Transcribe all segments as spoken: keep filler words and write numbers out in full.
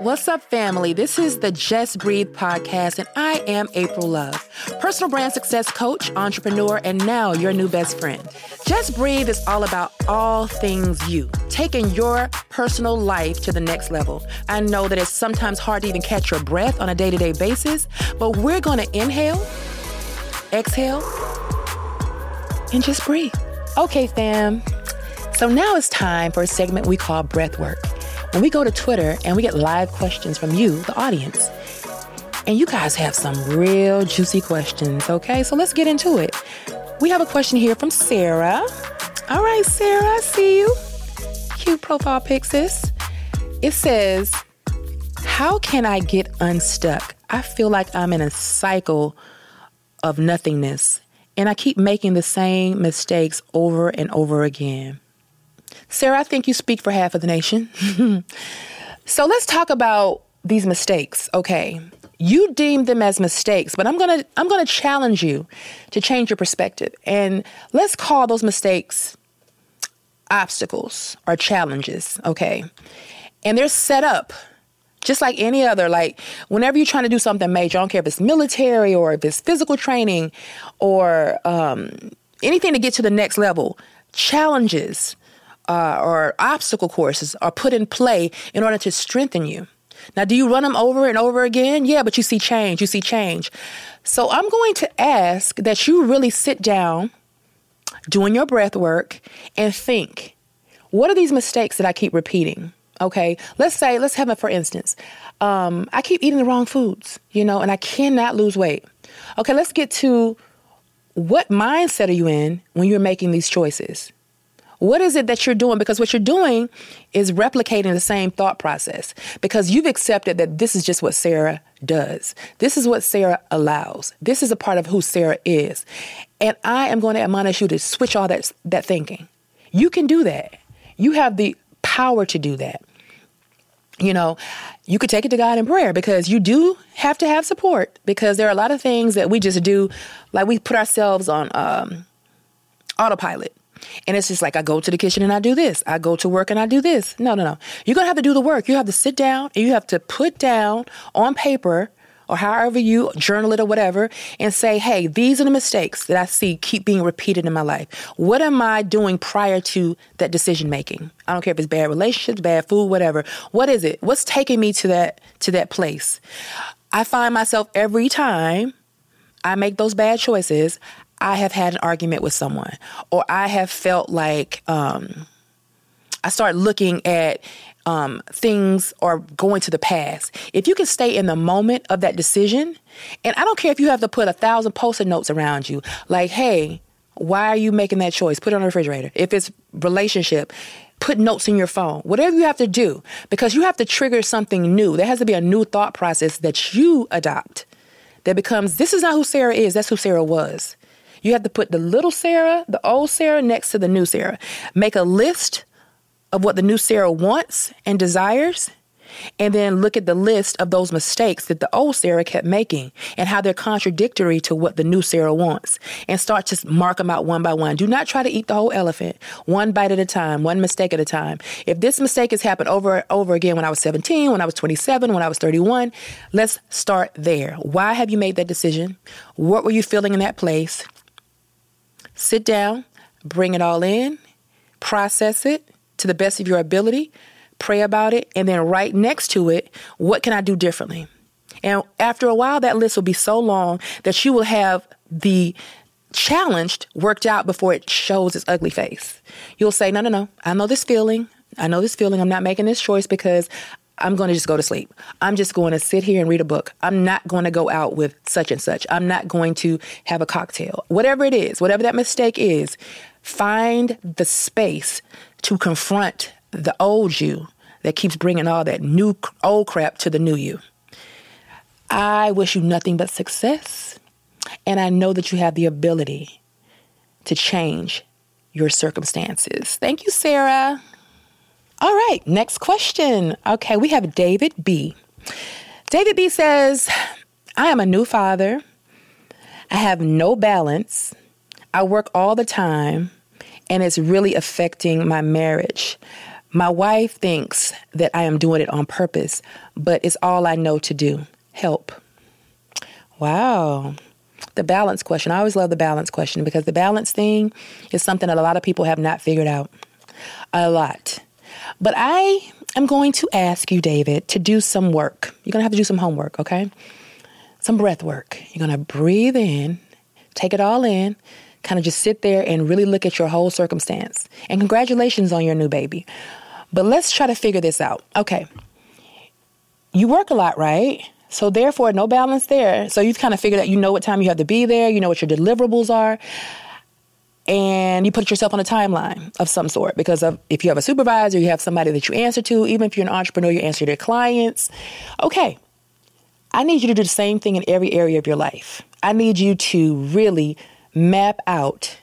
What's up, family? This is the Just Breathe podcast, and I am April Love, personal brand success coach, entrepreneur, and now your new best friend. Just Breathe is all about all things you, taking your personal life to the next level. I know that it's sometimes hard to even catch your breath on a day-to-day basis, but we're going to inhale, exhale, and just breathe. Okay, fam. So now it's time for a segment we call breath work. When we go to Twitter and we get live questions from you, the audience, and you guys have some real juicy questions, okay? So let's get into it. We have a question here from Sarah. All right, Sarah, I see you. Cute profile pic, sis. It says, how can I get unstuck? I feel like I'm in a cycle of nothingness, and I keep making the same mistakes over and over again. Sarah, I think you speak for half of the nation. So let's talk about these mistakes, okay? You deem them as mistakes, but I'm gonna I'm gonna challenge you to change your perspective. And let's call those mistakes obstacles or challenges, okay? And they're set up just like any other. Like whenever you're trying to do something major, I don't care if it's military or if it's physical training or um, anything to get to the next level, challenges Uh, or obstacle courses are put in play in order to strengthen you. Now, do you run them over and over again? Yeah, but you see change. You see change. So I'm going to ask that you really sit down, doing your breath work, and think, what are these mistakes that I keep repeating? Okay, let's say, let's have it for instance. Um, I keep eating the wrong foods, you know, and I cannot lose weight. Okay, let's get to what mindset are you in when you're making these choices? What is it that you're doing? Because what you're doing is replicating the same thought process because you've accepted that this is just what Sarah does. This is what Sarah allows. This is a part of who Sarah is. And I am going to admonish you to switch all that, that thinking. You can do that. You have the power to do that. You know, you could take it to God in prayer because you do have to have support because there are a lot of things that we just do, like we put ourselves on um, autopilot. And it's just like, I go to the kitchen and I do this. I go to work and I do this. No, no, no. You're going to have to do the work. You have to sit down and you have to put down on paper or however you journal it or whatever and say, hey, these are the mistakes that I see keep being repeated in my life. What am I doing prior to that decision making? I don't care if it's bad relationships, bad food, whatever. What is it? What's taking me to that to that place? I find myself every time I make those bad choices, I have had an argument with someone, or I have felt like um, I start looking at um, things or going to the past. If you can stay in the moment of that decision, and I don't care if you have to put a thousand post-it notes around you, like, hey, why are you making that choice? Put it on the refrigerator. If it's relationship, put notes in your phone, whatever you have to do, because you have to trigger something new. There has to be a new thought process that you adopt that becomes, this is not who Sarah is. That's who Sarah was. You have to put the little Sarah, the old Sarah, next to the new Sarah. Make a list of what the new Sarah wants and desires, and then look at the list of those mistakes that the old Sarah kept making and how they're contradictory to what the new Sarah wants, and start to mark them out one by one. Do not try to eat the whole elephant, one bite at a time, one mistake at a time. If this mistake has happened over and over again when I was seventeen, when I was twenty-seven, when I was thirty-one, let's start there. Why have you made that decision? What were you feeling in that place? Sit down, bring it all in, process it to the best of your ability, pray about it, and then right next to it, what can I do differently? And after a while, that list will be so long that you will have the challenge worked out before it shows its ugly face. You'll say, no, no, no, I know this feeling. I know this feeling. I'm not making this choice because I'm going to just go to sleep. I'm just going to sit here and read a book. I'm not going to go out with such and such. I'm not going to have a cocktail. Whatever it is, whatever that mistake is, find the space to confront the old you that keeps bringing all that new old crap to the new you. I wish you nothing but success. And I know that you have the ability to change your circumstances. Thank you, Sarah. All right, next question. Okay, we have David B. David B says, I am a new father. I have no balance. I work all the time, and it's really affecting my marriage. My wife thinks that I am doing it on purpose, but it's all I know to do. Help. Wow. The balance question. I always love the balance question because the balance thing is something that a lot of people have not figured out. A lot. But I am going to ask you, David, to do some work. You're going to have to do some homework, okay? Some breath work. You're going to breathe in, take it all in, kind of just sit there and really look at your whole circumstance. And congratulations on your new baby. But let's try to figure this out. Okay. You work a lot, right? So therefore, no balance there. So you've kind of figured out, you know what time you have to be there. You know what your deliverables are. And you put yourself on a timeline of some sort. Because of, if you have a supervisor, you have somebody that you answer to. Even if you're an entrepreneur, you answer to your clients. Okay. I need you to do the same thing in every area of your life. I need you to really map out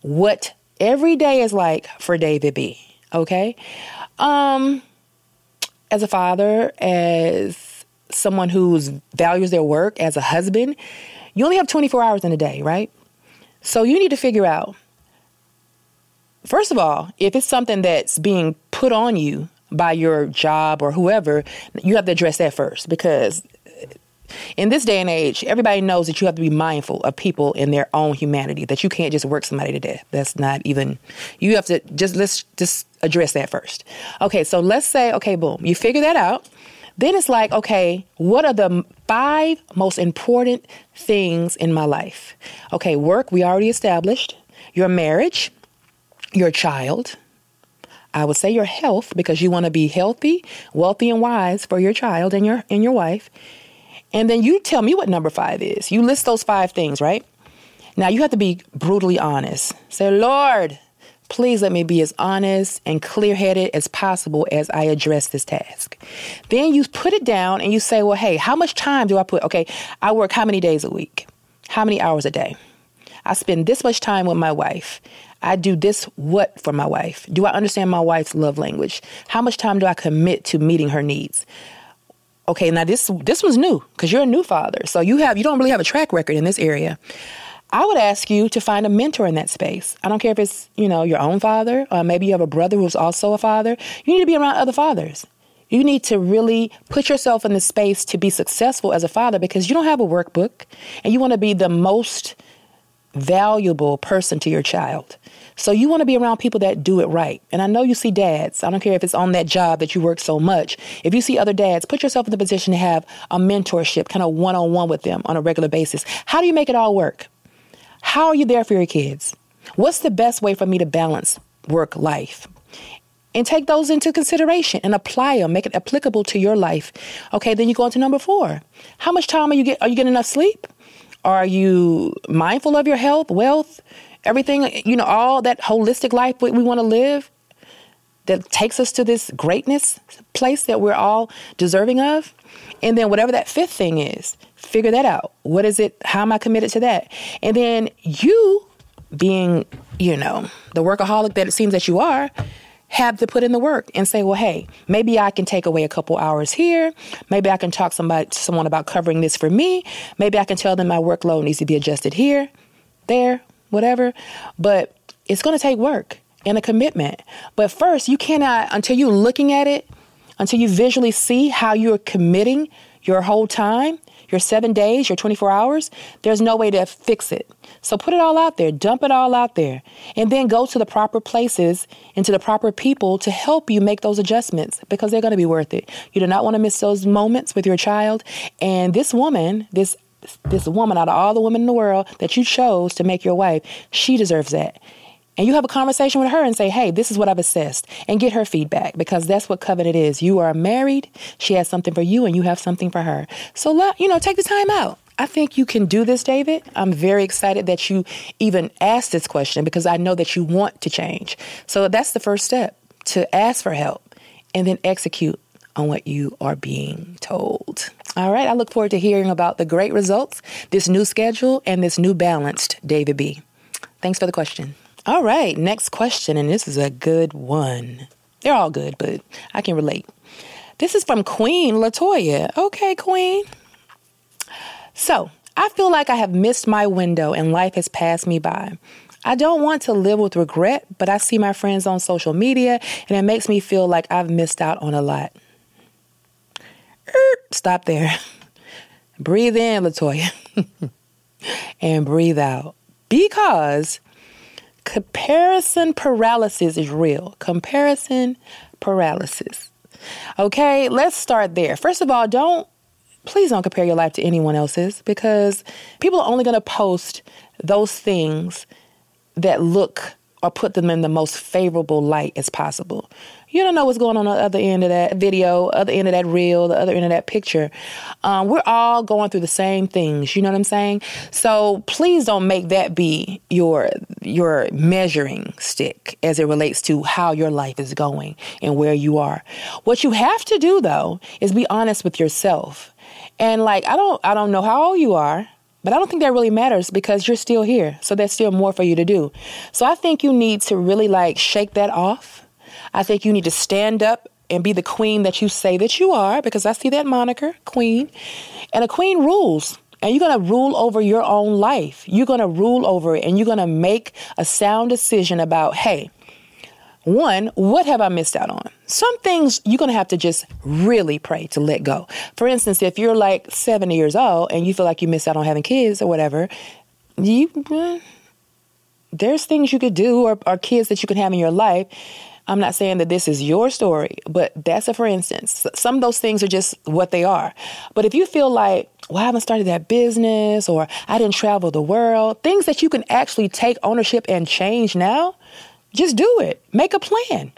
what every day is like for David B. Okay? Um, as a father, as someone who values their work, as a husband, you only have twenty-four hours in a day, right? So you need to figure out, first of all, if it's something that's being put on you by your job or whoever, you have to address that first, because in this day and age, everybody knows that you have to be mindful of people and their own humanity, that you can't just work somebody to death. That's not even, you have to just, let's just address that first. Okay, so let's say, okay, boom, you figure that out. Then it's like, okay, what are the five most important things in my life? Okay, work, we already established. Your marriage, your child. I would say your health, because you want to be healthy, wealthy, and wise for your child and your and your wife. And then you tell me what number five is. You list those five things, right? Now, you have to be brutally honest. Say, Lord, please let me be as honest and clear-headed as possible as I address this task. Then you put it down and you say, well, hey, how much time do I put? Okay, I work how many days a week? How many hours a day? I spend this much time with my wife. I do this what for my wife? Do I understand my wife's love language? How much time do I commit to meeting her needs? Okay, now this this one's new because you're a new father. So you have you don't really have a track record in this area. I would ask you to find a mentor in that space. I don't care if it's, you know, your own father, or maybe you have a brother who's also a father. You need to be around other fathers. You need to really put yourself in the space to be successful as a father, because you don't have a workbook and you want to be the most valuable person to your child. So you want to be around people that do it right. And I know you see dads. I don't care if it's on that job that you work so much. If you see other dads, put yourself in the position to have a mentorship, kind of one-on-one with them on a regular basis. How do you make it all work? How are you there for your kids? What's the best way for me to balance work life? And take those into consideration and apply them, make it applicable to your life. Okay, then you go on to number four. How much time are you get? Are you getting enough sleep? Are you mindful of your health, wealth, everything, you know, all that holistic life we, we want to live that takes us to this greatness place that we're all deserving of? And then whatever that fifth thing is, figure that out. What is it? How am I committed to that? And then you, being, you know, the workaholic that it seems that you are, have to put in the work and say, well, hey, maybe I can take away a couple hours here. Maybe I can talk somebody, to someone about covering this for me. Maybe I can tell them my workload needs to be adjusted here, there, whatever. But it's going to take work and a commitment. But first, you cannot, until you're looking at it, until you visually see how you're committing your whole time, your seven days, your twenty-four hours, there's no way to fix it. So put it all out there, dump it all out there, and then go to the proper places and to the proper people to help you make those adjustments, because they're going to be worth it. You do not want to miss those moments with your child. And this woman, this this woman out of all the women in the world that you chose to make your wife, she deserves that. And you have a conversation with her and say, hey, this is what I've assessed, and get her feedback, because that's what covenant is. You are married. She has something for you and you have something for her. So, you know, take the time out. I think you can do this, David. I'm very excited that you even asked this question, because I know that you want to change. So that's the first step, to ask for help and then execute on what you are being told. All right. I look forward to hearing about the great results, this new schedule, and this new balanced David B. Thanks for the question. All right, next question, and this is a good one. They're all good, but I can relate. This is from Queen Latoya. Okay, Queen. So, I feel like I have missed my window and life has passed me by. I don't want to live with regret, but I see my friends on social media and it makes me feel like I've missed out on a lot. Stop there. Breathe in, LaToya, and breathe out. Because comparison paralysis is real. Comparison paralysis. Okay, let's start there. First of all, don't, please don't compare your life to anyone else's, because people are only going to post those things that look or put them in the most favorable light as possible. You don't know what's going on on the other end of that video, other end of that reel, the other end of that picture. Um, we're all going through the same things. You know what I'm saying? So please don't make that be your your measuring stick as it relates to how your life is going and where you are. What you have to do, though, is be honest with yourself. And like, I don't I don't know how old you are, but I don't think that really matters, because you're still here. So there's still more for you to do. So I think you need to really like shake that off. I think you need to stand up and be the queen that you say that you are, because I see that moniker, queen. And a queen rules. And you're going to rule over your own life. You're going to rule over it. And you're going to make a sound decision about, hey, one, what have I missed out on? Some things you're going to have to just really pray to let go. For instance, if you're like seventy years old and you feel like you missed out on having kids or whatever, you eh, there's things you could do or, or kids that you could have in your life. I'm not saying that this is your story, but that's a for instance. Some of those things are just what they are. But if you feel like, well, I haven't started that business, or I didn't travel the world, things that you can actually take ownership and change now, just do it. Make a plan.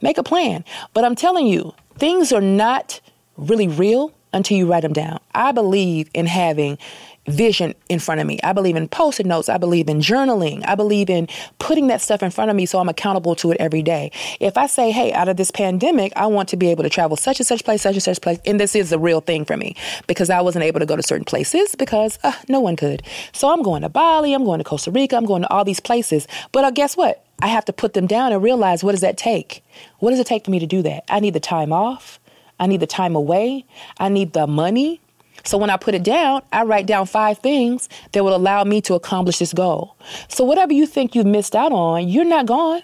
Make a plan. But I'm telling you, things are not really real until you write them down. I believe in having vision in front of me. I believe in post-it notes. I believe in journaling. I believe in putting that stuff in front of me so I'm accountable to it every day. If I say, hey, out of this pandemic, I want to be able to travel such and such place, such and such place. And this is a real thing for me, because I wasn't able to go to certain places because uh, no one could. So I'm going to Bali. I'm going to Costa Rica. I'm going to all these places. But uh, guess what? I have to put them down and realize, what does that take? What does it take for me to do that? I need the time off. I need the time away. I need the money. So when I put it down, I write down five things that will allow me to accomplish this goal. So whatever you think you've missed out on, you're not gone.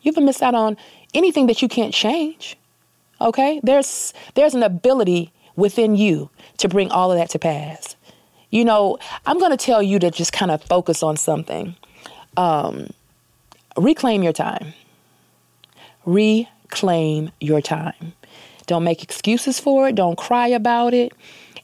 You haven't missed out on anything that you can't change. Okay? There's there's an ability within you to bring all of that to pass. You know, I'm going to tell you to just kind of focus on something. Um, reclaim your time. Reclaim your time. Don't make excuses for it. Don't cry about it.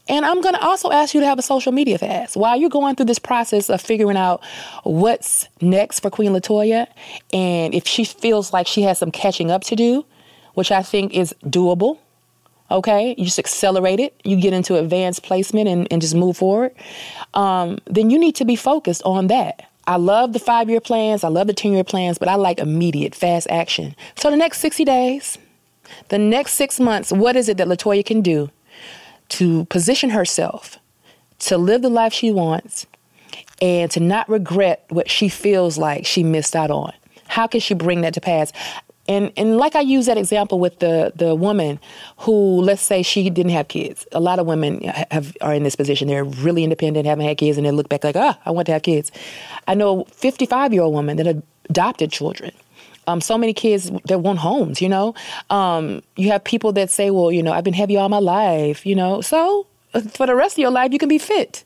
And I'm going to also ask you to have a social media fast. While you're going through this process of figuring out what's next for Queen LaToya, and if she feels like she has some catching up to do, which I think is doable, okay? You just accelerate it. You get into advanced placement and, and just move forward. Um, then you need to be focused on that. I love the five-year plans. I love the ten-year plans, but I like immediate, fast action. So the next sixty days, the next six months, what is it that LaToya can do to position herself to live the life she wants and to not regret what she feels like she missed out on? How can she bring that to pass? And and like I use that example with the, the woman who, let's say she didn't have kids. A lot of women have, are in this position. They're really independent, haven't had kids, and they look back like, ah, oh, I want to have kids. I know a fifty-five-year-old woman that adopted children. Um, so many kids that want homes, you know. Um, you have people that say, well, you know, I've been heavy all my life, you know. So for the rest of your life, you can be fit.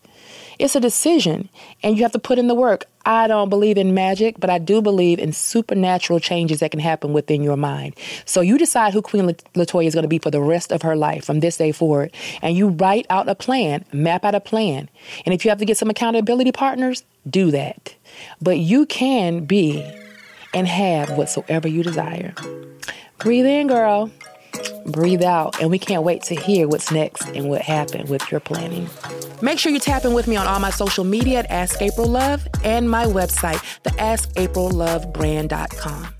It's a decision, and you have to put in the work. I don't believe in magic, but I do believe in supernatural changes that can happen within your mind. So you decide who Queen LaToya is going to be for the rest of her life from this day forward, and you write out a plan, map out a plan. And if you have to get some accountability partners, do that. But you can be and have whatsoever you desire. Breathe in, girl. Breathe out. And we can't wait to hear what's next and what happened with your planning. Make sure you tap in with me on all my social media at Ask April Love and my website, the ask april love brand dot com.